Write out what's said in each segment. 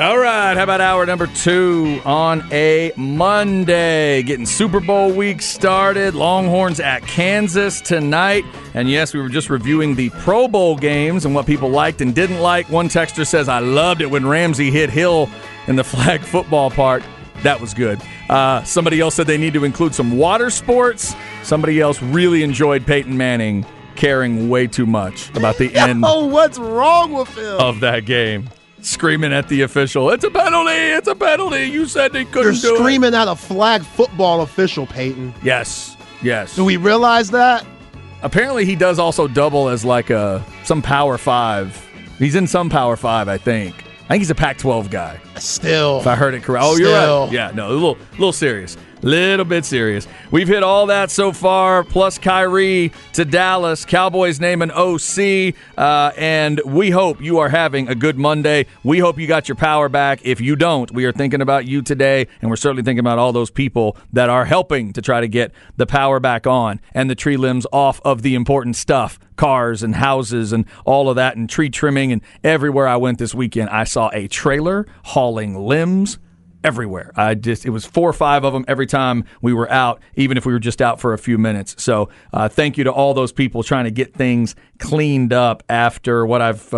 All right, how about hour number two on a Monday? Getting Super Bowl week started. Longhorns at Kansas tonight. And yes, we were just reviewing the Pro Bowl games and what people liked and didn't like. One texter says, I loved it when Ramsey hit Hill in the flag football part. That was good. Somebody else said they need to include some water sports. Somebody else really enjoyed Peyton Manning caring way too much about the end. Oh, what's wrong with him? Of that game. Screaming at the official, it's a penalty, it's a penalty. You said they couldn't do it. You're screaming at a flag football official, Peyton. Yes, yes. Do we realize that? Apparently he does also double as like some Power 5. He's in some Power 5, I think. I think he's a Pac 12 guy. Still. If I heard it correct. Oh, still. You're right. Yeah, no, a little serious. Little bit serious. We've hit all that so far, plus Kyrie to Dallas. Cowboys name an OC, and we hope you are having a good Monday. We hope you got your power back. If you don't, we are thinking about you today, and we're certainly thinking about all those people that are helping to try to get the power back on and the tree limbs off of the important stuff, cars and houses and all of that and tree trimming. And everywhere I went this weekend, I saw a trailer hauling limbs. Everywhere. It was 4 or 5 of them every time we were out, even if we were just out for a few minutes. So thank you to all those people trying to get things cleaned up after what I've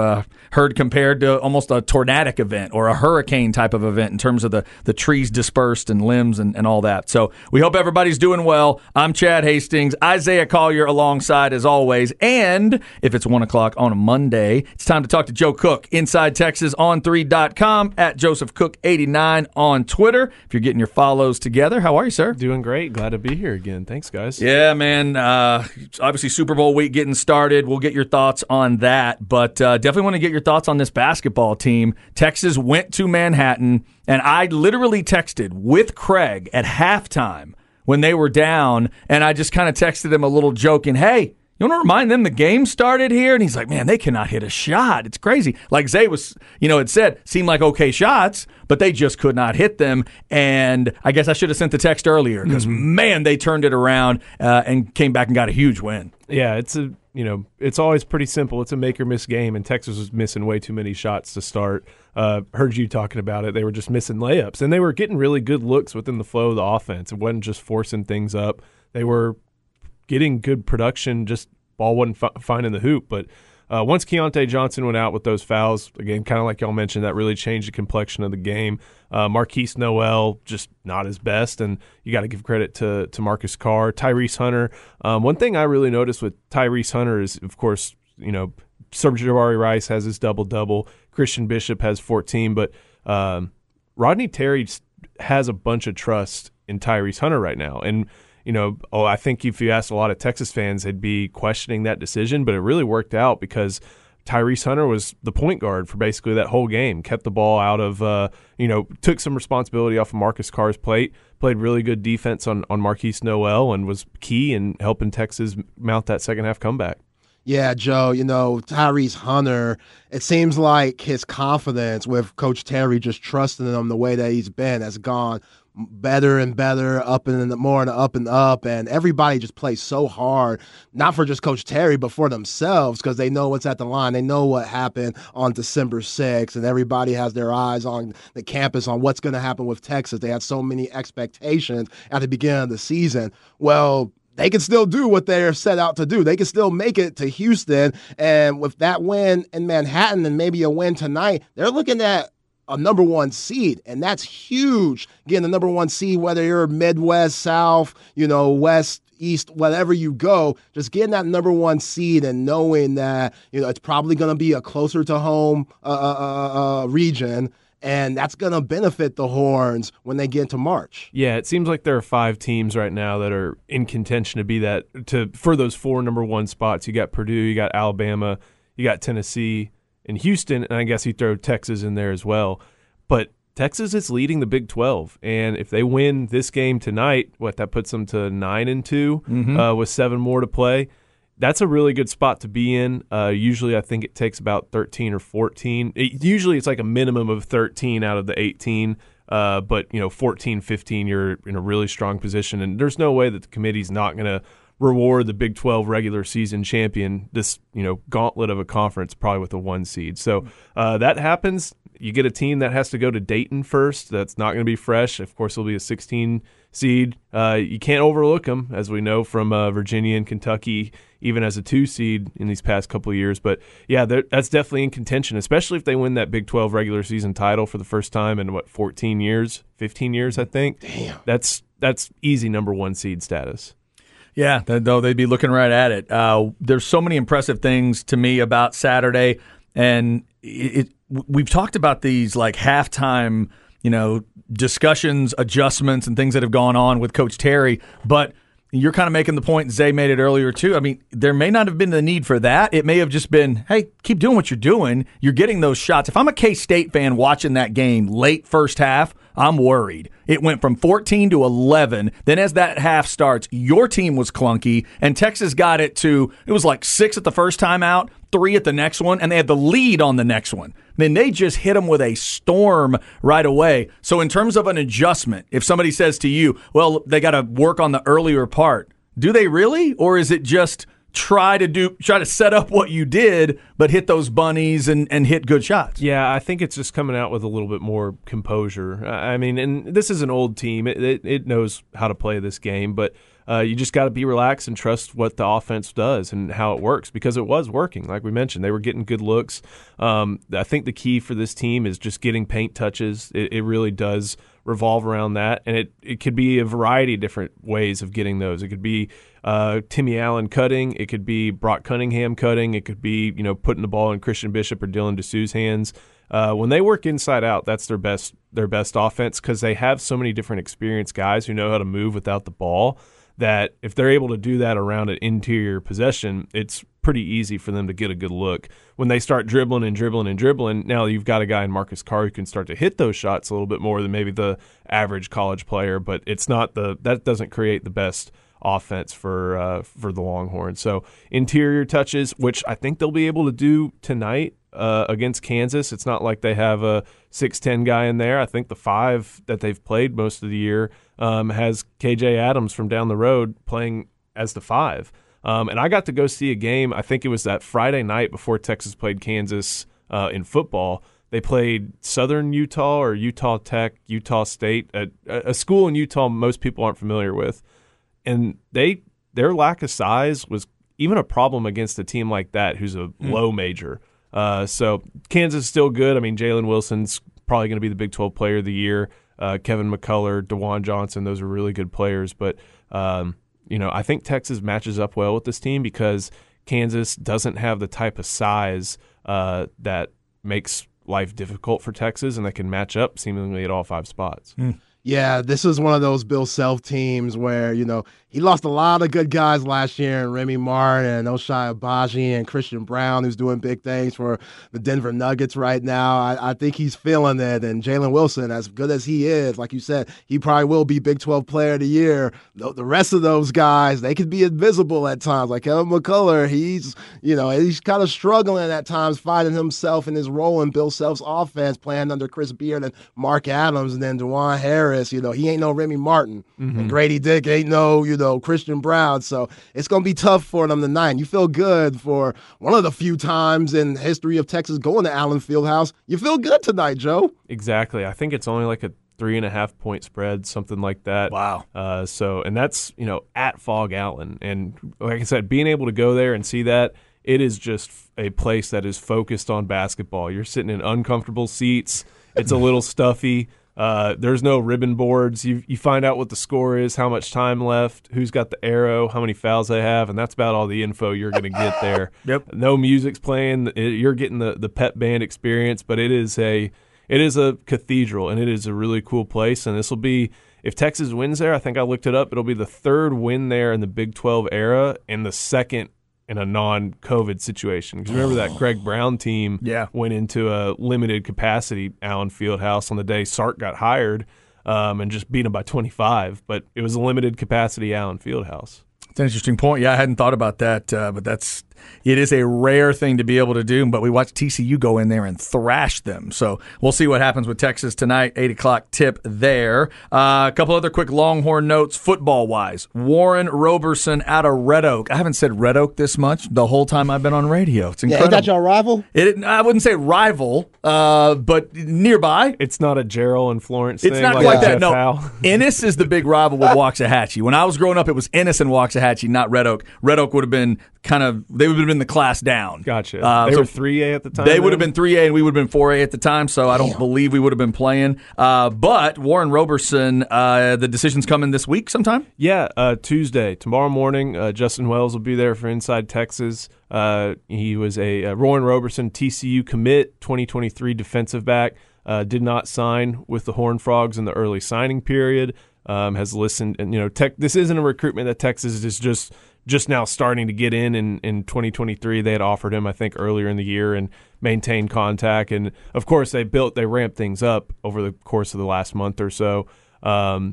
heard compared to almost a tornadic event or a hurricane type of event in terms of the trees dispersed and limbs and all that. So we hope everybody's doing well. I'm Chad Hastings, Isaiah Collier alongside as always. And if it's 1 o'clock on a Monday, it's time to talk to Joe Cook, InsideTexasOn3.com, at Joseph Cook 89 on Twitter. If you're getting your follows together, how are you, sir? Doing great. Glad to be here again. Thanks, guys. Yeah, man. Obviously, Super Bowl week getting started. We'll get your thoughts on that, but definitely want to get your thoughts on this basketball team. Texas went to Manhattan, and I literally texted with Craig at halftime when they were down, and I just kind of texted him a little joking, hey, you want to remind them the game started here? And he's like, man, they cannot hit a shot. It's crazy. Like Zay was, it said, seemed like okay shots, but they just could not hit them. And I guess I should have sent the text earlier because, man, they turned it around and came back and got a huge win. Yeah, it's always pretty simple. It's a make or miss game, and Texas was missing way too many shots to start. Heard you talking about it. They were just missing layups, and they were getting really good looks within the flow of the offense. It wasn't just forcing things up. They were getting good production, just ball wasn't finding the hoop. But once Keontae Johnson went out with those fouls, again, kind of like y'all mentioned, that really changed the complexion of the game. Marquis Nowell, just not his best, and you got to give credit to Marcus Carr. Tyrese Hunter, one thing I really noticed with Tyrese Hunter is, of course, Serge Ibarra Rice has his double-double. Christian Bishop has 14, but Rodney Terry has a bunch of trust in Tyrese Hunter right now. And I think if you asked a lot of Texas fans, they'd be questioning that decision, but it really worked out because Tyrese Hunter was the point guard for basically that whole game, kept the ball out of, took some responsibility off of Marcus Carr's plate, played really good defense on Marquis Nowell, and was key in helping Texas mount that second-half comeback. Yeah, Joe, Tyrese Hunter, it seems like his confidence with Coach Terry just trusting him the way that he's been has gone better and better, up and up, and everybody just plays so hard, not for just Coach Terry, but for themselves, because they know what's at the line. They know what happened on December 6th, and everybody has their eyes on the campus on what's going to happen with Texas. They had so many expectations at the beginning of the season. Well, they can still do what they're set out to do. They can still make it to Houston, and with that win in Manhattan and maybe a win tonight, they're looking at a number one seed, and that's huge. Getting the number one seed, whether you're Midwest, South, West, East, wherever you go, just getting that number one seed and knowing that, you know, it's probably going to be a closer to home region. And that's going to benefit the Horns when they get into March. Yeah, it seems like there are five teams right now that are in contention to be that for those four number one spots. You got Purdue, you got Alabama, you got Tennessee, and Houston, and I guess you throw Texas in there as well. But Texas is leading the Big 12, and if they win this game tonight, that puts them to 9-2 with seven more to play. That's a really good spot to be in. Usually I think it takes about 13 or 14. Usually it's like a minimum of 13 out of the 18. But, you know, 14, 15, you're in a really strong position. And there's no way that the committee's not going to reward the Big 12 regular season champion, this, you know, gauntlet of a conference, probably with a one seed. So that happens. You get a team that has to go to Dayton first. That's not going to be fresh. Of course, it'll be a 16 seed. You can't overlook them, as we know from Virginia and Kentucky, even as a two seed in these past couple of years. But yeah, that's definitely in contention, especially if they win that Big 12 regular season title for the first time in 15 years, I think. Damn. That's easy number one seed status. Yeah, though they'd be looking right at it. There's so many impressive things to me about Saturday, and we've talked about these like halftime, you know, discussions, adjustments, and things that have gone on with Coach Terry. But you're kind of making the point, Zay made it earlier too. I mean, there may not have been the need for that. It may have just been, hey, keep doing what you're doing. You're getting those shots. If I'm a K-State fan watching that game late first half, I'm worried. It went from 14 to 11. Then as that half starts, your team was clunky, and Texas got it to, it was like 6 at the first time out, 3 at the next one, and they had the lead on the next one. Then they just hit them with a storm right away. So in terms of an adjustment, if somebody says to you, well, they got to work on the earlier part, do they really? Or is it just try to set up what you did, but hit those bunnies and hit good shots? Yeah, I think it's just coming out with a little bit more composure. I mean, and this is an old team. It knows how to play this game, but you just got to be relaxed and trust what the offense does and how it works, because it was working. Like we mentioned, they were getting good looks. I think the key for this team is just getting paint touches. It really does revolve around that, and it could be a variety of different ways of getting those. It could be Timmy Allen cutting, it could be Brock Cunningham cutting, it could be, you know, putting the ball in Christian Bishop or Dylan DeSue's hands. When they work inside out, that's their best offense, because they have so many different experienced guys who know how to move without the ball, that if they're able to do that around an interior possession, it's pretty easy for them to get a good look. When they start dribbling and dribbling and dribbling, now you've got a guy in Marcus Carr who can start to hit those shots a little bit more than maybe the average college player, but that doesn't create the best offense for the Longhorns. So interior touches, which I think they'll be able to do tonight against Kansas. It's not like they have a 6'10" guy in there. I think the five that they've played most of the year has KJ Adams from down the road playing as the five. And I got to go see a game. I think it was that Friday night before Texas played Kansas in football. They played Southern Utah or Utah Tech, Utah State, a school in Utah most people aren't familiar with. And their lack of size was even a problem against a team like that, who's a low major. So Kansas is still good. I mean, Jalen Wilson's probably going to be the Big 12 player of the year. Kevin McCullar, DeJuan Johnson, those are really good players. But, you know, I think Texas matches up well with this team because Kansas doesn't have the type of size that makes life difficult for Texas, and they can match up seemingly at all five spots. Yeah, this is one of those Bill Self teams where, you know, he lost a lot of good guys last year in Remy Martin and Ochai Agbaji and Christian Brown, who's doing big things for the Denver Nuggets right now. I think he's feeling it. And Jalen Wilson, as good as he is, like you said, he probably will be Big 12 Player of the Year. The rest of those guys, they could be invisible at times. Like Kevin McCullar, he's kind of struggling at times, finding himself in his role in Bill Self's offense, playing under Chris Beard and Mark Adams and then DeJuan Harris. You know, he ain't no Remy Martin, and Grady Dick ain't no, you know, Christian Brown. So it's going to be tough for them tonight. You feel good for one of the few times in the history of Texas going to Allen Fieldhouse. You feel good tonight, Joe. Exactly. I think it's only like a 3.5-point spread, something like that. Wow. So, and that's, you know, at Fog Allen. And like I said, being able to go there and see that, it is just a place that is focused on basketball. You're sitting in uncomfortable seats. It's a little stuffy. There's no ribbon boards. You find out what the score is, how much time left, who's got the arrow, how many fouls they have, and that's about all the info you're going to get there. Yep. No music's playing. You're getting the pep band experience, but it is a cathedral, and it is a really cool place. And this will be, if Texas wins there, I think I looked it up, it'll be the third win there in the Big 12 era and the second in a non-COVID situation. Because remember that Craig Brown team went into a limited capacity Allen Fieldhouse on the day Sark got hired and just beat him by 25. But it was a limited capacity Allen Fieldhouse. It's an interesting point. Yeah, I hadn't thought about that, but it is a rare thing to be able to do. But we watched TCU go in there and thrash them. So we'll see what happens with Texas tonight. 8:00 tip there. A couple other quick Longhorn notes football wise. Warren Roberson out of Red Oak. I haven't said Red Oak this much the whole time I've been on radio. It's incredible. Is that your rival? I wouldn't say rival, but nearby. It's not a Gerald and Florence. It's not like that. No, Howell. Ennis is the big rival with Waxahachie. When I was growing up, it was Ennis and Waxahachie, not Red Oak. Red Oak would have been kind of would have been the class down. Gotcha. They were 3A at the time? They would have been 3A and we would have been 4A at the time, so I don't believe we would have been playing. But Warren Roberson, the decision's coming this week sometime? Yeah, Tuesday. Tomorrow morning, Justin Wells will be there for Inside Texas. He was a Warren Roberson TCU commit, 2023 defensive back. Did not sign with the Horned Frogs in the early signing period. Has listened. And this isn't a recruitment that Texas is just now starting to get in 2023. They had offered him, I think, earlier in the year and maintained contact. And, of course, they ramped things up over the course of the last month or so. Going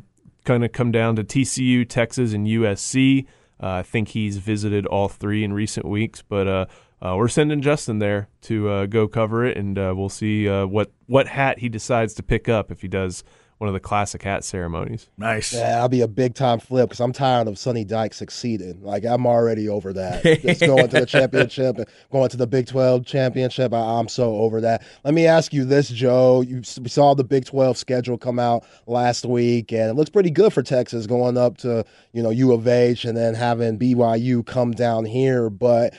to come down to TCU, Texas, and USC. I think he's visited all three in recent weeks. But we're sending Justin there to go cover it, and we'll see what hat he decides to pick up if he does one of the classic hat ceremonies. Nice. Yeah, I'll be a big-time flip because I'm tired of Sonny Dykes succeeding. Like, I'm already over that. Just going to the championship, going to the Big 12 championship, I'm so over that. Let me ask you this, Joe. We saw the Big 12 schedule come out last week, and it looks pretty good for Texas going up to, U of H and then having BYU come down here. But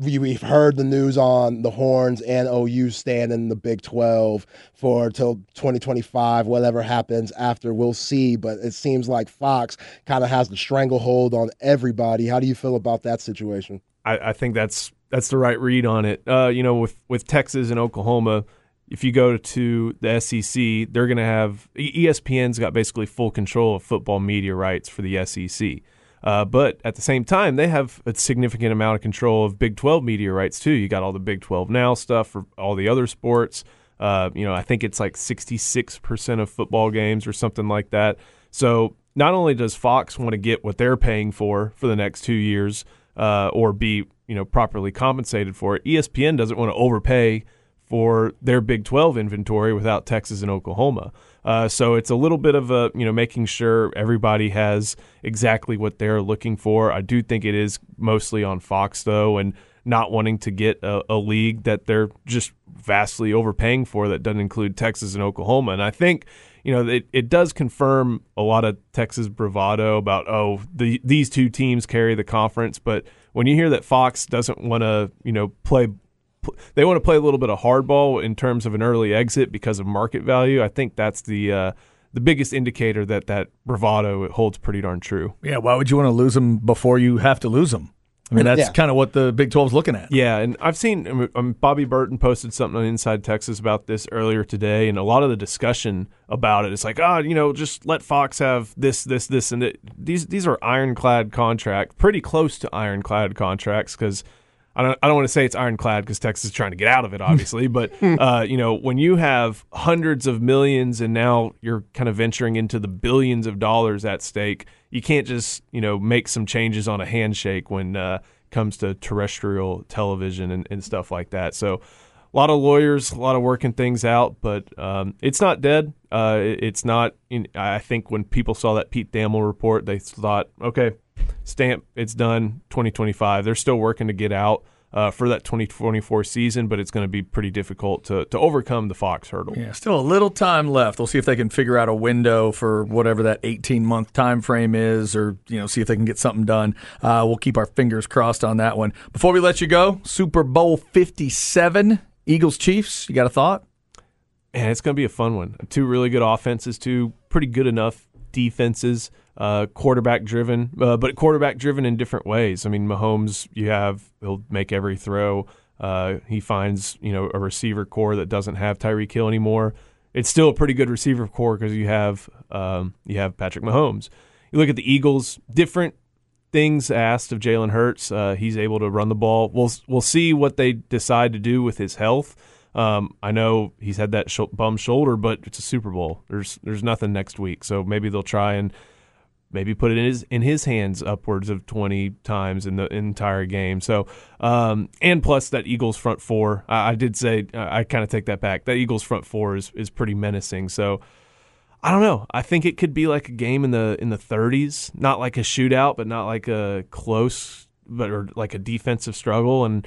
we've heard the news on the Horns and OU staying in the Big 12 till 2025, whatever happens after, we'll see. But it seems like Fox kind of has the stranglehold on everybody. How do you feel about that situation? I think that's the right read on it. With Texas and Oklahoma, if you go to the SEC, they're going to have – ESPN's got basically full control of football media rights for the SEC. But at the same time, they have a significant amount of control of Big 12 media rights, too. You got all the Big 12 Now stuff for all the other sports. I think it's like 66% of football games or something like that. So not only does Fox want to get what they're paying for the next 2 years or be properly compensated for it, ESPN doesn't want to overpay for their Big 12 inventory without Texas and Oklahoma. So it's a little bit of a, making sure everybody has exactly what they're looking for. I do think it is mostly on Fox, though, and not wanting to get a league that they're just vastly overpaying for that doesn't include Texas and Oklahoma. And I think, it does confirm a lot of Texas bravado about, these two teams carry the conference. But when you hear that Fox doesn't want to, they want to play a little bit of hardball in terms of an early exit because of market value. I think that's the biggest indicator that bravado holds pretty darn true. Yeah, why would you want to lose them before you have to lose them? I mean, that's kind of what the Big 12's looking at. Yeah, and I've seen Bobby Burton posted something on Inside Texas about this earlier today, and a lot of the discussion about it is like, just let Fox have this, and that. These are ironclad contracts, pretty close to ironclad contracts because – I don't want to say it's ironclad because Texas is trying to get out of it, obviously. But, when you have hundreds of millions and now you're kind of venturing into the billions of dollars at stake, you can't just, make some changes on a handshake when it comes to terrestrial television and stuff like that. So a lot of lawyers, a lot of working things out, but it's not dead. It's not – I think when people saw that Pete Thamel report, they thought, okay – stamp, it's done, 2025. They're still working to get out for that 2024 season, but it's going to be pretty difficult to overcome the Fox hurdle. Yeah, still a little time left. We'll see if they can figure out a window for whatever that 18-month time frame is or, see if they can get something done. We'll keep our fingers crossed on that one. Before we let you go, Super Bowl 57, Eagles-Chiefs, you got a thought? man, it's going to be a fun one. Two really good offenses, two pretty good enough defenses, quarterback-driven, but quarterback-driven in different ways. I mean, Mahomes, he'll make every throw. He finds, a receiver core that doesn't have Tyreek Hill anymore. It's still a pretty good receiver core because you have Patrick Mahomes. You look at the Eagles, different things asked of Jalen Hurts. He's able to run the ball. We'll see what they decide to do with his health. I know he's had that bum shoulder, but it's a Super Bowl. There's nothing next week, so maybe they'll try and maybe put it in his hands upwards of 20 times in the entire game. So, and plus that Eagles front four, I did say, I kind of take that back. That Eagles front four is pretty menacing. So, I don't know. I think it could be like a game in the 30s, not like a shootout, but not like a close, or like a defensive struggle. And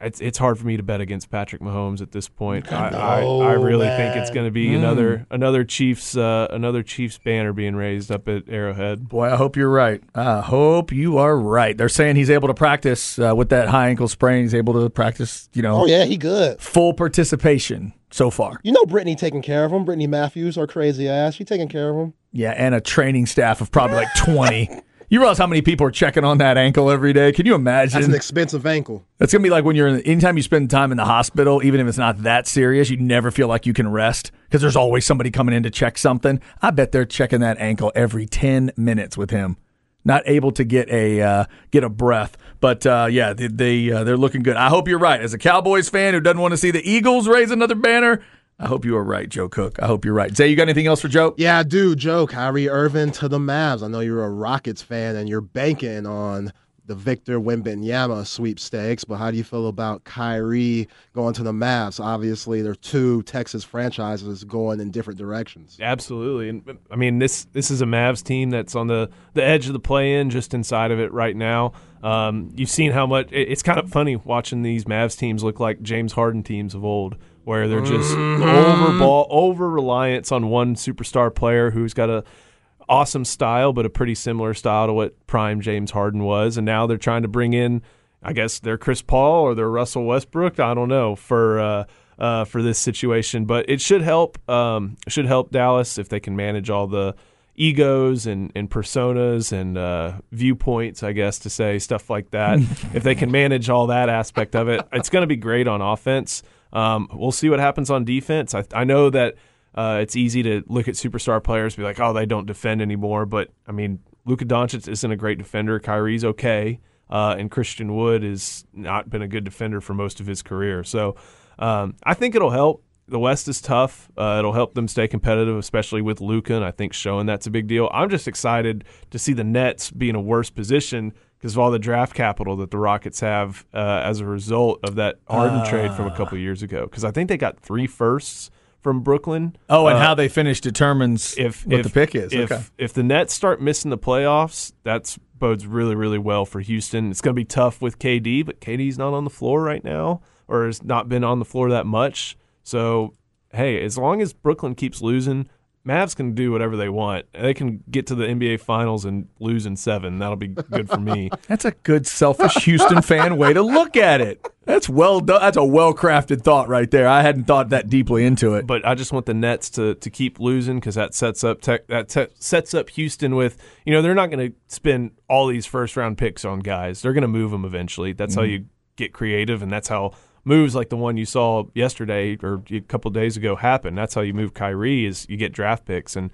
it's hard for me to bet against Patrick Mahomes at this point. I really think it's going to be another Chiefs banner being raised up at Arrowhead. Boy, I hope you're right. I hope you are right. They're saying he's able to practice with that high ankle sprain. He's able to practice, Oh, yeah, he good. Full participation so far. Brittany taking care of him. Brittany Matthews, our crazy ass. She taking care of him. Yeah, and a training staff of probably like 20. You realize how many people are checking on that ankle every day? Can you imagine? That's an expensive ankle. That's going to be like when anytime you spend time in the hospital, even if it's not that serious, you never feel like you can rest because there's always somebody coming in to check something. I bet they're checking that ankle every 10 minutes with him. Not able to get a breath. But, yeah, they're looking good. I hope you're right. As a Cowboys fan who doesn't want to see the Eagles raise another banner, I hope you are right, Joe Cook. I hope you're right. Zay, you got anything else for Joe? Yeah, I do, Joe. Kyrie Irving to the Mavs. I know you're a Rockets fan and you're banking on the Victor Wembanyama sweepstakes, but how do you feel about Kyrie going to the Mavs? Obviously, there are two Texas franchises going in different directions. Absolutely. And I mean, this is a Mavs team that's on the edge of the play-in, just inside of it right now. You've seen how much – it's kind of funny watching these Mavs teams look like James Harden teams of old, where they're just over-reliance on one superstar player who's got an awesome style, but a pretty similar style to what prime James Harden was. And now they're trying to bring in, I guess, their Chris Paul or their Russell Westbrook. I don't know for this situation, but it should help. Should help Dallas if they can manage all the egos and personas and viewpoints, I guess, to say stuff like that. If they can manage all that aspect of it, it's going to be great on offense. We'll see what happens on defense. I know that it's easy to look at superstar players and be like, oh, they don't defend anymore. But, I mean, Luka Doncic isn't a great defender. Kyrie's okay. And Christian Wood has not been a good defender for most of his career. So I think it'll help. The West is tough. It'll help them stay competitive, especially with Luka, and I think showing that's a big deal. I'm just excited to see the Nets be in a worse position because of all the draft capital that the Rockets have as a result of that Harden trade from a couple years ago. Because I think they got 3 firsts from Brooklyn. Oh, and how they finish determines what the pick is. If the Nets start missing the playoffs, that bodes really, really well for Houston. It's going to be tough with KD, but KD's not on the floor right now or has not been on the floor that much. So, hey, as long as Brooklyn keeps losing, Mavs can do whatever they want. They can get to the NBA Finals and lose in 7. That'll be good for me. That's a good, selfish Houston fan way to look at it. That's well done. That's a well-crafted thought right there. I hadn't thought that deeply into it. But I just want the Nets to keep losing because that sets up Houston with, they're not going to spend all these first-round picks on guys. They're going to move them eventually. That's how you get creative, and that's how – moves like the one you saw yesterday or a couple days ago happen. That's how you move Kyrie is you get draft picks, and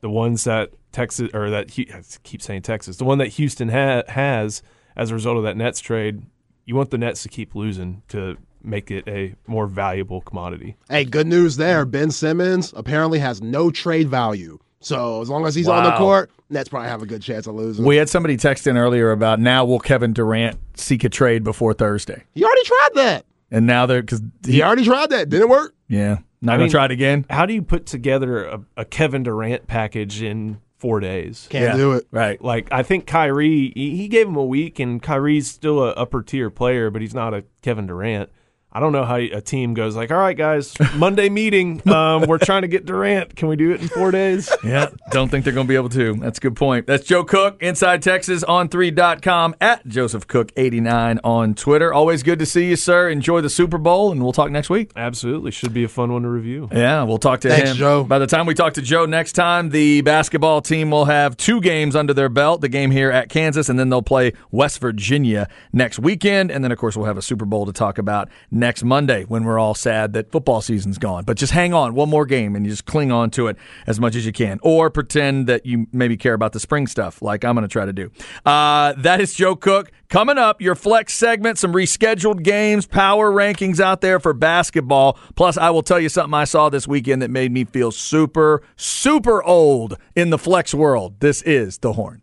the ones that Texas or that I keep saying Texas, the one that Houston has as a result of that Nets trade. You want the Nets to keep losing to make it a more valuable commodity. Hey, good news there. Ben Simmons apparently has no trade value. So as long as he's on the court, Nets probably have a good chance of losing. We had somebody text in earlier about now will Kevin Durant seek a trade before Thursday? He already tried that. And now they're – because he already tried that. Didn't work. Yeah. Not going to try it again. How do you put together a Kevin Durant package in 4 days? Can't do it. Right. Like, I think Kyrie – he gave him a week, and Kyrie's still an upper-tier player, but he's not a Kevin Durant. I don't know how a team goes like, all right, guys, Monday meeting. We're trying to get Durant. Can we do it in 4 days? Yeah, don't think they're going to be able to. That's a good point. That's Joe Cook, InsideTexasOn3.com, at Joseph Cook 89 on Twitter. Always good to see you, sir. Enjoy the Super Bowl, and we'll talk next week. Absolutely. Should be a fun one to review. Yeah, we'll talk to him. Joe. By the time we talk to Joe next time, the basketball team will have 2 games under their belt, the game here at Kansas, and then they'll play West Virginia next weekend. And then, of course, we'll have a Super Bowl to talk about next Monday when we're all sad that football season's gone. But just hang on, one more game, and you just cling on to it as much as you can. Or pretend that you maybe care about the spring stuff, like I'm going to try to do. That is Joe Cook. Coming up, your flex segment, some rescheduled games, power rankings out there for basketball. Plus, I will tell you something I saw this weekend that made me feel super, super old in the flex world. This is The Horn.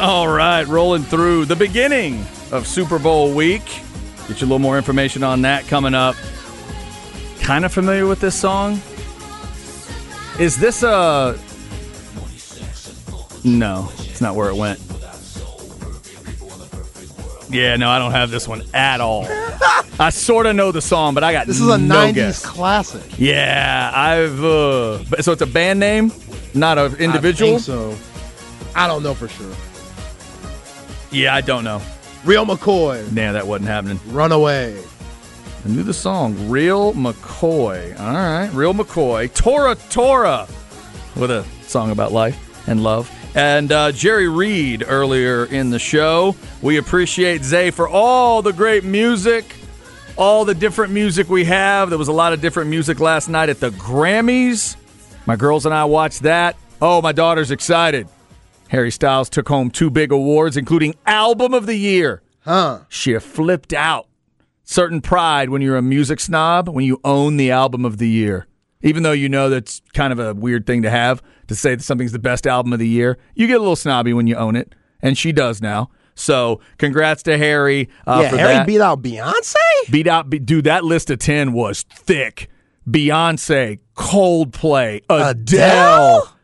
All right, rolling through the beginning of Super Bowl week. Get you a little more information on that coming up. Kind of familiar with this song? Is this a... No, it's not where it went. Yeah, no, I don't have this one at all. I sort of know the song, but I got no guess. This is a 90s classic. Yeah, I've... So it's a band name, not an individual? I think so. I don't know for sure. Yeah, I don't know. Real McCoy. Nah, that wasn't happening. Runaway. I knew the song. Real McCoy. All right. Real McCoy. Tora Tora with a song about life and love. And Jerry Reed earlier in the show. We appreciate Zay for all the great music, all the different music we have. There was a lot of different music last night at the Grammys. My girls and I watched that. Oh, my daughter's excited. Harry Styles took home 2 big awards, including Album of the Year. Huh. She flipped out. Certain pride when you're a music snob, when you own the Album of the Year. Even though you know that's kind of a weird thing to have, to say that something's the best album of the year. You get a little snobby when you own it, and she does now. So congrats to Harry for Harry that. Harry beat out Beyonce? Dude, that list of 10 was thick. Beyonce, Coldplay, Adele?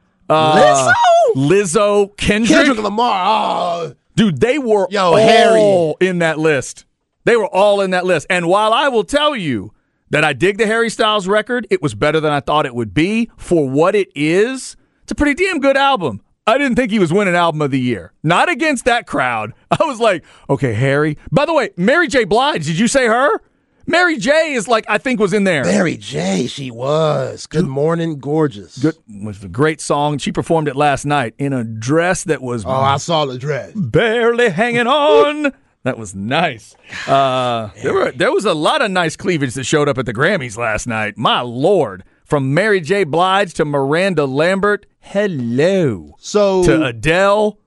Lizzo, Kendrick Lamar. Oh. Dude, they were all in that list. They were all in that list. And while I will tell you that I dig the Harry Styles record, it was better than I thought it would be. For what it is, it's a pretty damn good album. I didn't think he was winning Album of the Year. Not against that crowd. I was like, okay, Harry. By the way, Mary J. Blige, did you say her? Mary J. is like, I think was in there. Mary J., she was. Good Morning Gorgeous. Good was a great song. She performed it last night in a dress that was... Oh, I saw the dress. Barely hanging on. That was nice. There was a lot of nice cleavage that showed up at the Grammys last night. My Lord. From Mary J. Blige to Miranda Lambert. Hello. To Adele.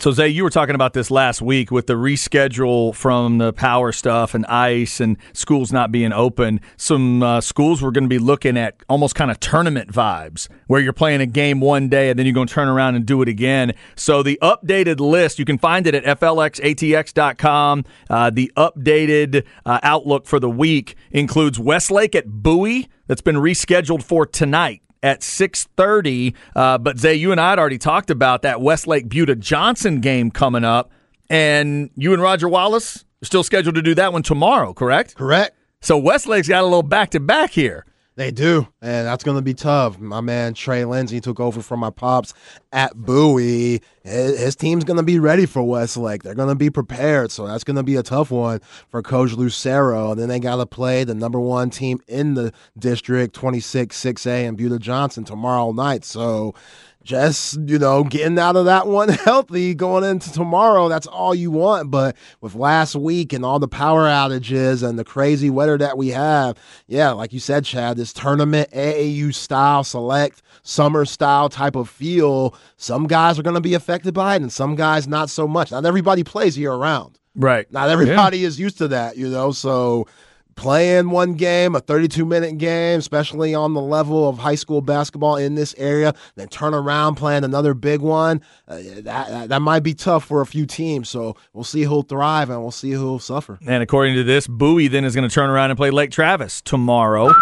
So, Zay, you were talking about this last week with the reschedule from the power stuff and ice and schools not being open. Some schools were going to be looking at almost kind of tournament vibes where you're playing a game one day and then you're going to turn around and do it again. So the updated list, you can find it at flxatx.com. The updated outlook for the week includes Westlake at Bowie. That's been rescheduled for tonight at 6:30, but Zay, you and I had already talked about that Westlake Butte Johnson game coming up, and you and Roger Wallace are still scheduled to do that one tomorrow, correct? Correct. So Westlake's got a little back-to-back here. They do, and that's going to be tough. My man Trey Lindsey took over from my pops at Bowie. His team's going to be ready for Westlake. They're going to be prepared, so that's going to be a tough one for Coach Lucero. And then they got to play the number one team in the district, 26-6A, and Butte Johnson tomorrow night. So just, you know, getting out of that one healthy going into tomorrow, that's all you want. But with last week and all the power outages and the crazy weather that we have, yeah, like you said, Chad, this tournament, AAU-style, select, summer-style type of feel, some guys are going to be affected by it and some guys not so much. Not everybody plays year-round. Right. Not everybody is used to that, you know, so playing one game, a 32-minute game, especially on the level of high school basketball in this area, then turn around playing another big one, that might be tough for a few teams. So we'll see who'll thrive and we'll see who'll suffer. And according to this, Bowie then is going to turn around and play Lake Travis tomorrow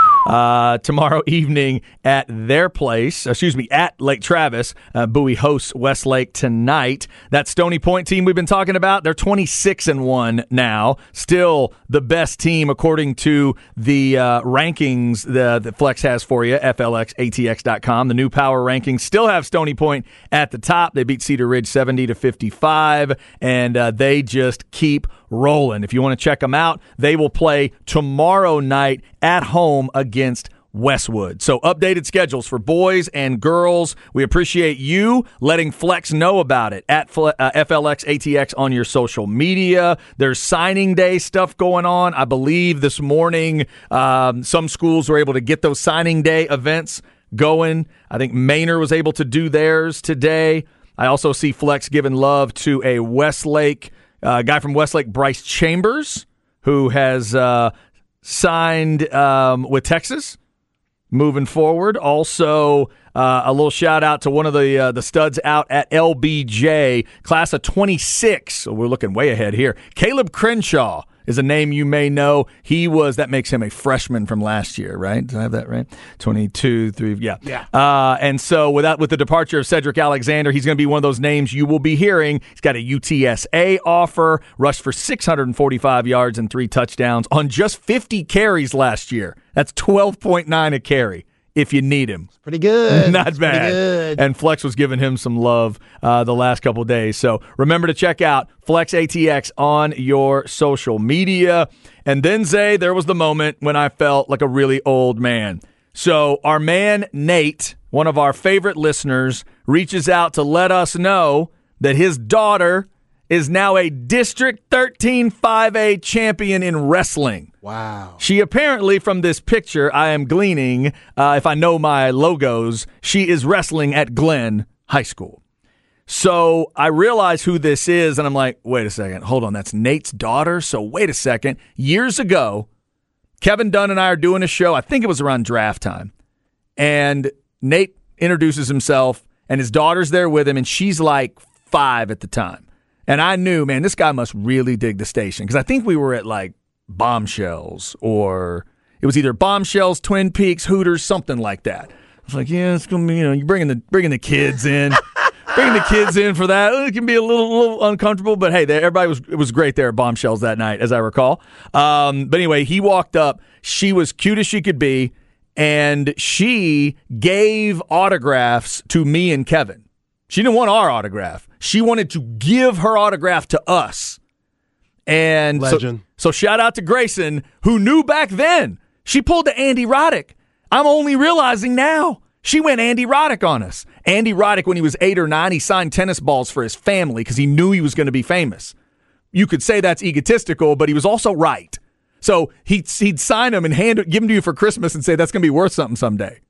evening at their place. Excuse me, at Lake Travis. Bowie hosts Westlake tonight. That Stony Point team we've been talking about, they're 26-1 now. Still the best team according to the rankings that Flex has for you, flxatx.com. The new power rankings still have Stony Point at the top. They beat Cedar Ridge 70-55, and they just keep rolling. If you want to check them out, they will play tomorrow night at home against Westwood. So updated schedules for boys and girls. We appreciate you letting Flex know about it at FLXATX on your social media. There's signing day stuff going on. I believe this morning some schools were able to get those signing day events going. I think Manor was able to do theirs today. I also see Flex giving love to a Westlake guy from Westlake, Bryce Chambers, who has signed with Texas. Moving forward, also a little shout-out to one of the studs out at LBJ, class of 26. So we're looking way ahead here. Caleb Crenshaw is a name you may know. That makes him a freshman from last year, right? Did I have that right? 22, 3, yeah. And so with the departure of Cedric Alexander, he's going to be one of those names you will be hearing. He's got a UTSA offer, rushed for 645 yards and 3 touchdowns on just 50 carries last year. That's 12.9 a carry if you need him. Pretty good. Not bad. Good. And Flex was giving him some love the last couple of days. So remember to check out Flex ATX on your social media. And then, Zay, there was the moment when I felt like a really old man. So our man Nate, one of our favorite listeners, reaches out to let us know that his daughter is now a District 13 5A champion in wrestling. Wow. She apparently, from this picture I am gleaning, if I know my logos, she is wrestling at Glenn High School. So I realize who this is, and I'm like, wait a second. Hold on, that's Nate's daughter? So wait a second. Years ago, Kevin Dunn and I are doing a show. I think it was around draft time. And Nate introduces himself, and his daughter's there with him, and she's like 5 at the time. And I knew, man, this guy must really dig the station. Because I think we were at, like, Bombshells, or it was either Bombshells, Twin Peaks, Hooters, something like that. I was like, yeah, it's going to be, you know, you're bringing the kids in. bringing the kids in for that, it can be a little uncomfortable, but hey, everybody was great there at Bombshells that night, as I recall. But anyway, he walked up. She was cute as she could be, and she gave autographs to me and Kevin. She didn't want our autograph. She wanted to give her autograph to us. And legend. So shout out to Grayson, who knew back then. She pulled to Andy Roddick. I'm only realizing now. She went Andy Roddick on us. Andy Roddick, when he was 8 or 9, he signed tennis balls for his family because he knew he was going to be famous. You could say that's egotistical, but he was also right. So he'd sign them and give them to you for Christmas and say, that's going to be worth something someday.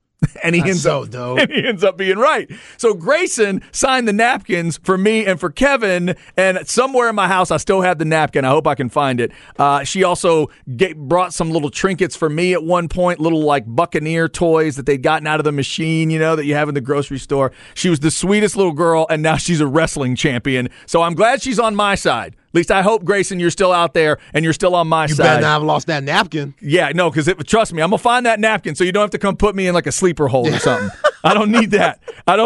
And he ends up being right. So Grayson signed the napkins for me and for Kevin, and somewhere in my house I still have the napkin. I hope I can find it. She also brought some little trinkets for me at one point, little like Buccaneer toys that they'd gotten out of the machine, that you have in the grocery store. She was the sweetest little girl, and now she's a wrestling champion. So I'm glad she's on my side. At least I hope, Grayson, you're still out there and you're still on my side. You better not have lost that napkin. Yeah, no, because trust me, I'm going to find that napkin so you don't have to come put me in like a sleeper hole or something. I don't need that. I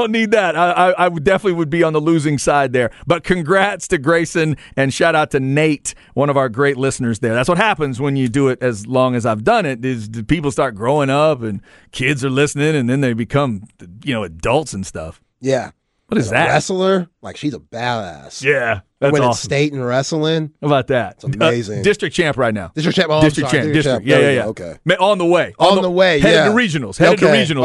definitely would be on the losing side there. But congrats to Grayson, and shout out to Nate, one of our great listeners there. That's what happens when you do it as long as I've done it, is people start growing up and kids are listening, and then they become adults and stuff. Yeah. What is that? Wrestler? Like, she's a badass. Yeah. That's winning awesome. State and wrestling. How about that? It's amazing. District champ right now. District champ. Oh, district champ. District. Yeah. Okay. On the way. On the way. Headed to regionals.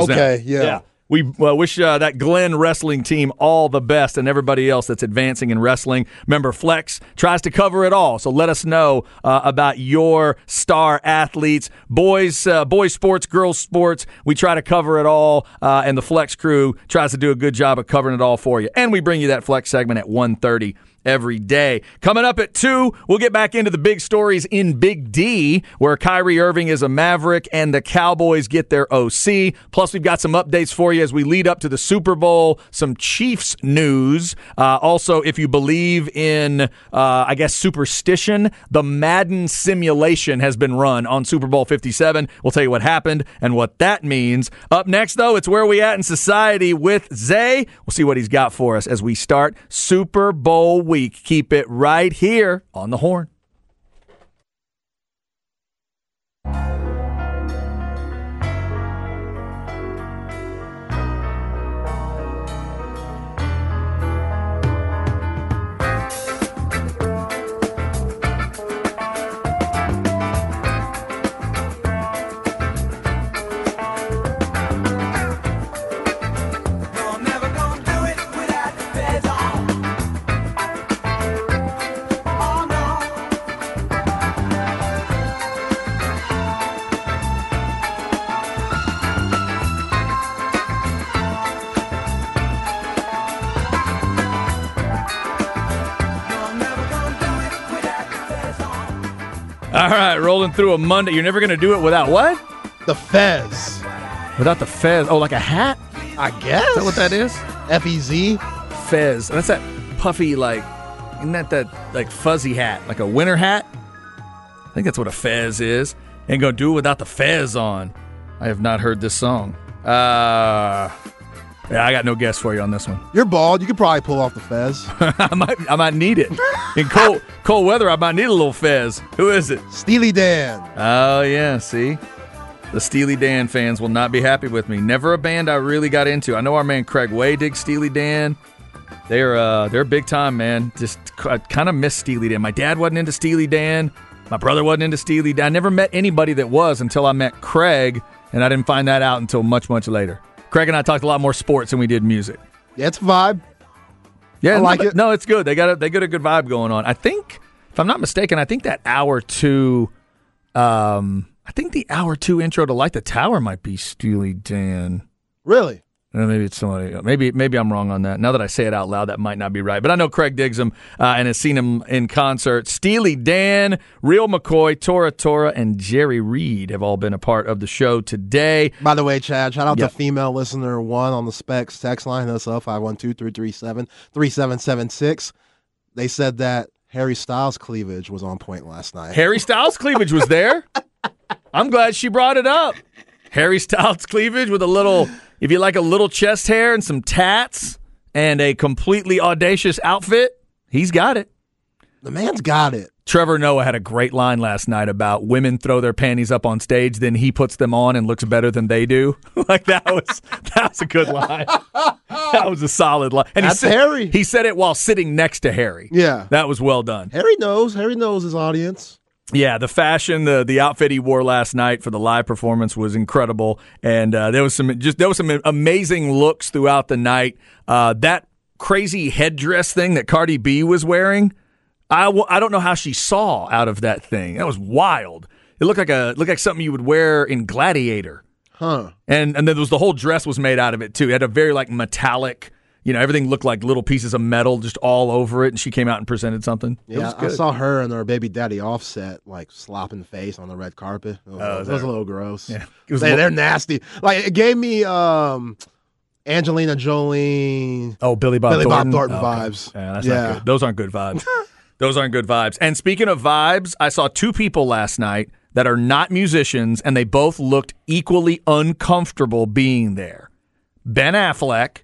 Okay. Yeah. We wish that Glenn wrestling team all the best, and everybody else that's advancing in wrestling. Remember, Flex tries to cover it all, so let us know about your star athletes. Boys sports, girls sports, we try to cover it all, and the Flex crew tries to do a good job of covering it all for you. And we bring you that Flex segment at 1:30. Every day. Coming up at 2, we'll get back into the big stories in Big D, where Kyrie Irving is a Maverick and the Cowboys get their OC. Plus, we've got some updates for you as we lead up to the Super Bowl, some Chiefs news. Also, if you believe in, superstition, the Madden simulation has been run on Super Bowl 57. We'll tell you what happened and what that means. Up next, though, it's Where We At in Society with Zay. We'll see what he's got for us as we start Super Bowl week. Keep it right here on The Horn. All right, rolling through a Monday. You're never going to do it without what? The fez. Without the fez. Oh, like a hat? I guess. Is that what that is? F-E-Z? Fez. That's that puffy, isn't that like fuzzy hat? Like a winter hat? I think that's what a fez is. Ain't going to do it without the fez on. I have not heard this song. Yeah, I got no guess for you on this one. You're bald. You could probably pull off the fez. I might need it. In cold weather, I might need a little fez. Who is it? Steely Dan. Oh, yeah. See? The Steely Dan fans will not be happy with me. Never a band I really got into. I know our man Craig Way digs Steely Dan. They're big time, man. I kind of miss Steely Dan. My dad wasn't into Steely Dan. My brother wasn't into Steely Dan. I never met anybody that was until I met Craig, and I didn't find that out until much, much later. Craig and I talked a lot more sports than we did music. Yeah, it's a vibe. Yeah, I like it. No, it's good. They got a good vibe going on. I think, if I'm not mistaken, that hour 2, the hour 2 intro to Light the Tower might be Steely Dan. Really? Maybe it's somebody. Maybe I'm wrong on that. Now that I say it out loud, that might not be right. But I know Craig digs him and has seen him in concert. Steely Dan, Real McCoy, Tora, and Jerry Reed have all been a part of the show today. By the way, Chad, shout out to female listener 1 on the Specs text line. That's up 512-337-3776. They said that Harry Styles' cleavage was on point last night. Harry Styles' cleavage was there. I'm glad she brought it up. Harry Styles' cleavage with a little. If you like a little chest hair and some tats and a completely audacious outfit, he's got it. The man's got it. Trevor Noah had a great line last night about women throw their panties up on stage, then he puts them on and looks better than they do. Like that was a good line. That was a solid line. And that's Harry. He said it while sitting next to Harry. Yeah. That was well done. Harry knows. Harry knows his audience. Yeah, the fashion, the outfit he wore last night for the live performance was incredible, and there was some amazing looks throughout the night. That crazy headdress thing that Cardi B was wearing, I don't know how she saw out of that thing. That was wild. It looked like something you would wear in Gladiator, huh? And then the whole dress was made out of it too. It had a very like metallic. You know, everything looked like little pieces of metal just all over it, and she came out and presented something. Yeah, it was good. I saw her and her baby daddy Offset, like, slopping face on the red carpet. It was a little gross. Yeah. They're nasty. Like, it gave me Angelina Jolie. Oh, Billy Bob Thornton vibes. Okay. Yeah, that's not good. Those aren't good vibes. Those aren't good vibes. And speaking of vibes, I saw two people last night that are not musicians, and they both looked equally uncomfortable being there. Ben Affleck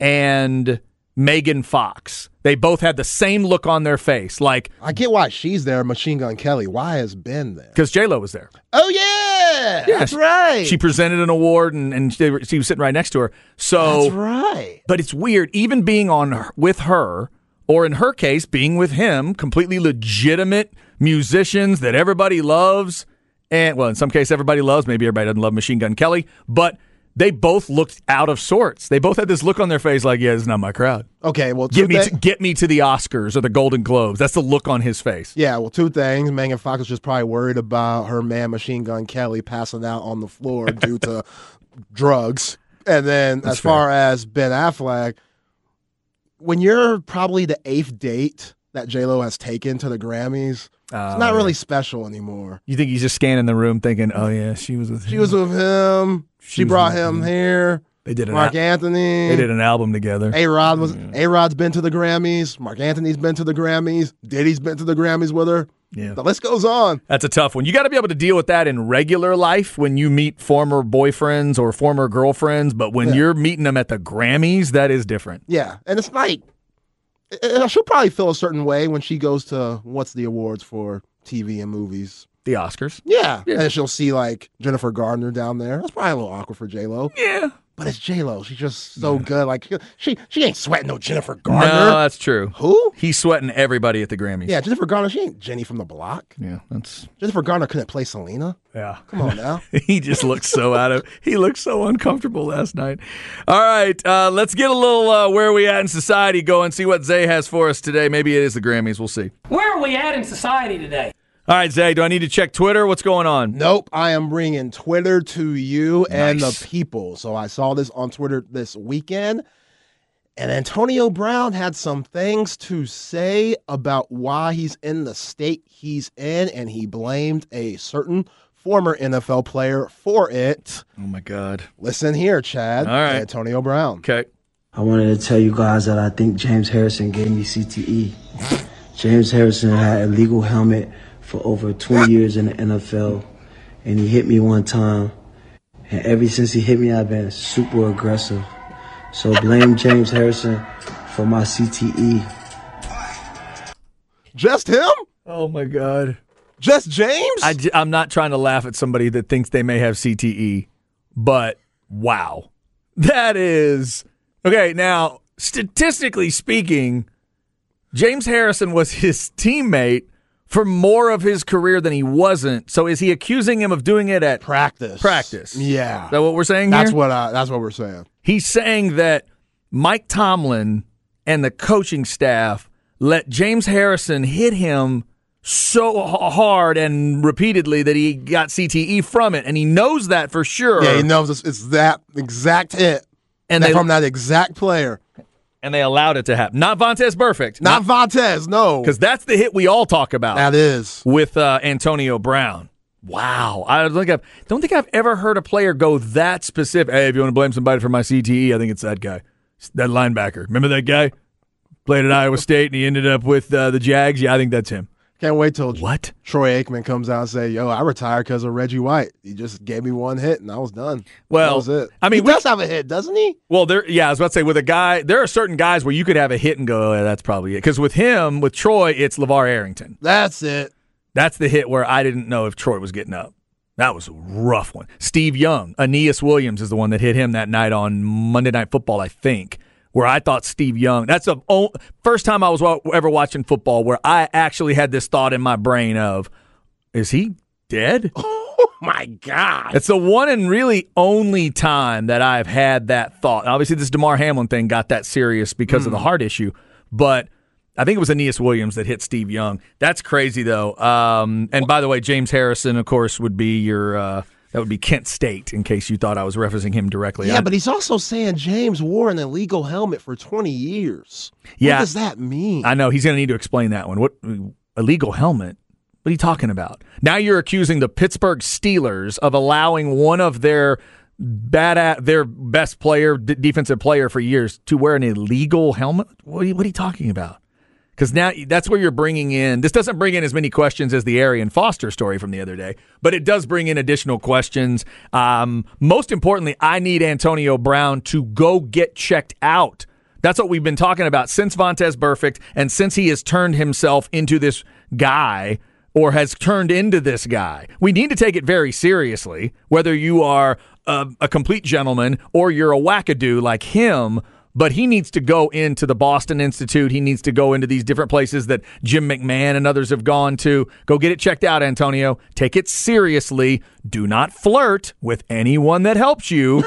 and Megan Fox. They both had the same look on their face. Like, I get why she's there, Machine Gun Kelly. Why has Ben there? Because J-Lo was there. Oh, yeah. That's right. She presented an award, and she was sitting right next to her. So, that's right. But it's weird. Even being with her, or in her case, being with him, completely legitimate musicians that everybody loves. And, well, in some case, everybody loves. Maybe everybody doesn't love Machine Gun Kelly. But they both looked out of sorts. They both had this look on their face like, yeah, this is not my crowd. Okay, well, get me to the Oscars or the Golden Globes. That's the look on his face. Yeah, well, two things. Megan Fox was just probably worried about her man, Machine Gun Kelly, passing out on the floor due to drugs. And then as far as Ben Affleck, when you're probably the eighth date that J-Lo has taken to the Grammys, it's not really special anymore. You think he's just scanning the room thinking, oh, yeah, she was with him. She was with him. She brought him here. They did Mark Anthony. They did an album together. A-Rod's been to the Grammys. Mark Anthony's been to the Grammys. Diddy's been to the Grammys with her. Yeah. The list goes on. That's a tough one. You got to be able to deal with that in regular life when you meet former boyfriends or former girlfriends. But when you're meeting them at the Grammys, that is different. Yeah. And it's like, she'll probably feel a certain way when she goes to what's the awards for TV and movies. The Oscars. Yeah. And she'll see, like, Jennifer Garner down there. That's probably a little awkward for J-Lo. Yeah. But it's J-Lo. She's just so good. Like, she ain't sweating no Jennifer Garner. No, that's true. Who? He's sweating everybody at the Grammys. Yeah, Jennifer Garner, she ain't Jenny from the Block. Yeah, that's... Jennifer Garner couldn't play Selena. Yeah. Come on now. He just looked so he looked so uncomfortable last night. All right, let's get a little where are we at in society go and see what Zay has for us today. Maybe it is the Grammys. We'll see. Where are we at in society today? All right, Zay, do I need to check Twitter? What's going on? Nope, I am bringing Twitter to you and the people. So I saw this on Twitter this weekend, and Antonio Brown had some things to say about why he's in the state he's in, and he blamed a certain former NFL player for it. Oh, my God. Listen here, Chad. All right. Antonio Brown. Okay. I wanted to tell you guys that I think James Harrison gave me CTE. James Harrison had a legal helmet for over 20 years in the NFL, and he hit me one time, and ever since he hit me, I've been super aggressive. So blame James Harrison for my CTE. Just him? Oh my God. Just James? I'm not trying to laugh at somebody that thinks they may have CTE, but wow. That is... Okay, now, statistically speaking, James Harrison was his teammate for more of his career than he wasn't. So is he accusing him of doing it at practice? Practice. Yeah. Is that what we're saying here? That's what we're saying. He's saying that Mike Tomlin and the coaching staff let James Harrison hit him so hard and repeatedly that he got CTE from it, and he knows that for sure. Yeah, he knows it's that exact hit from that exact player. And they allowed it to happen. Not Vontaze Burfict. Not Vontaze, no. Because that's the hit we all talk about. That is. With Antonio Brown. Wow. I don't think I've ever heard a player go that specific. Hey, if you want to blame somebody for my CTE, I think it's that guy. It's that linebacker. Remember that guy? Played at Iowa State and he ended up with the Jags. Yeah, I think that's him. Can't wait till Troy Aikman comes out and say, yo, I retired because of Reggie White. He just gave me one hit and I was done. Well, that was it. I mean, he does have a hit, doesn't he? Well, I was about to say, with a guy, there are certain guys where you could have a hit and go, oh, yeah, that's probably it. Because with him, with Troy, it's LeVar Arrington. That's it. That's the hit where I didn't know if Troy was getting up. That was a rough one. Steve Young, Aeneas Williams is the one that hit him that night on Monday Night Football, I think. Where I thought Steve Young, that's the first time I was ever watching football where I actually had this thought in my brain of, is he dead? Oh, my God. It's the one and really only time that I've had that thought. Obviously, this DeMar Hamlin thing got that serious because of the heart issue, but I think it was Aeneas Williams that hit Steve Young. That's crazy, though. And by the way, James Harrison, of course, would be your that would be Kent State, in case you thought I was referencing him directly. Yeah, but he's also saying James wore an illegal helmet for 20 years. Yeah. What does that mean? I know. He's going to need to explain that one. What illegal helmet? What are you talking about? Now you're accusing the Pittsburgh Steelers of allowing one of their best player, defensive player for years, to wear an illegal helmet? What are you talking about? Because now that's where you're bringing in – this doesn't bring in as many questions as the Arian Foster story from the other day, but it does bring in additional questions. Most importantly, I need Antonio Brown to go get checked out. That's what we've been talking about since Vontaze Burfict and since he has turned himself into this guy or has turned into this guy. We need to take it very seriously, whether you are a complete gentleman or you're a wackadoo like him. But he needs to go into the Boston Institute. He needs to go into these different places that Jim McMahon and others have gone to. Go get it checked out, Antonio. Take it seriously. Do not flirt with anyone that helps you.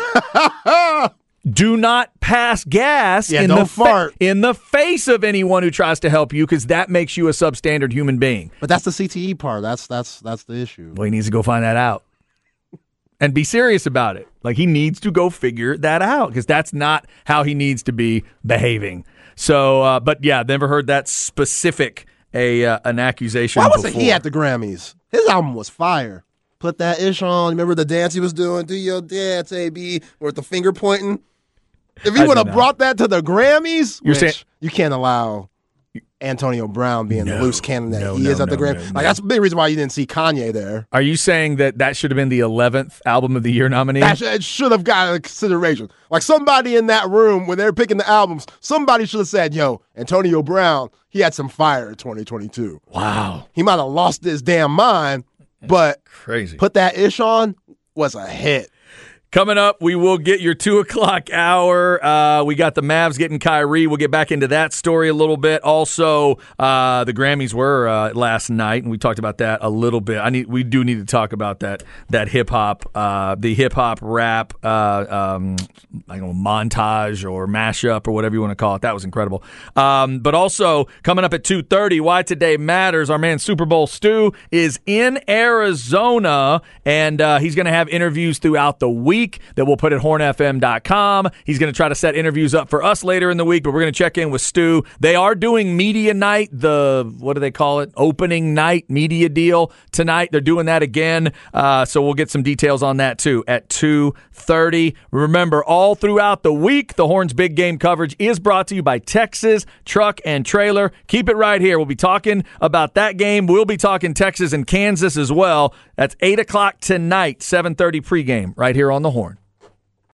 Do not pass gas in the face of anyone who tries to help you, because that makes you a substandard human being. But that's the CTE part. That's the issue. Well, he needs to go find that out. And be serious about it. Like, he needs to go figure that out, because that's not how he needs to be behaving. So, but yeah, never heard that specific an accusation. Why wasn't he at the Grammys? His album was fire. Put that ish on. Remember the dance he was doing? Do your dance, AB, with the finger pointing. If he would have brought that to the Grammys, you can't allow Antonio Brown being the loose cannon that he is at the Grammys. That's a big reason why you didn't see Kanye there. Are you saying that should have been the 11th Album of the Year nominee? It should have gotten a consideration. Like, somebody in that room, when they're picking the albums, somebody should have said, yo, Antonio Brown, he had some fire in 2022. Wow. He might have lost his damn mind, but crazy. Put That Ish On was a hit. Coming up, we will get your 2 o'clock hour. We got the Mavs getting Kyrie. We'll get back into that story a little bit. Also, the Grammys were last night, and we talked about that a little bit. We do need to talk about that hip-hop, the hip-hop rap montage or mashup or whatever you want to call it. That was incredible. But also, coming up at 2:30, Why Today Matters, our man Super Bowl Stu is in Arizona, and he's going to have interviews throughout the week that we'll put at hornfm.com. He's going to try to set interviews up for us later in the week, but we're going to check in with Stu. They are doing media night, opening night media deal tonight. They're doing that again, so we'll get some details on that too at 2:30. Remember, all throughout the week, the Horn's Big Game coverage is brought to you by Texas Truck and Trailer. Keep it right here. We'll be talking about that game. We'll be talking Texas and Kansas as well. That's 8 o'clock tonight, 7:30 pregame right here on The Horn.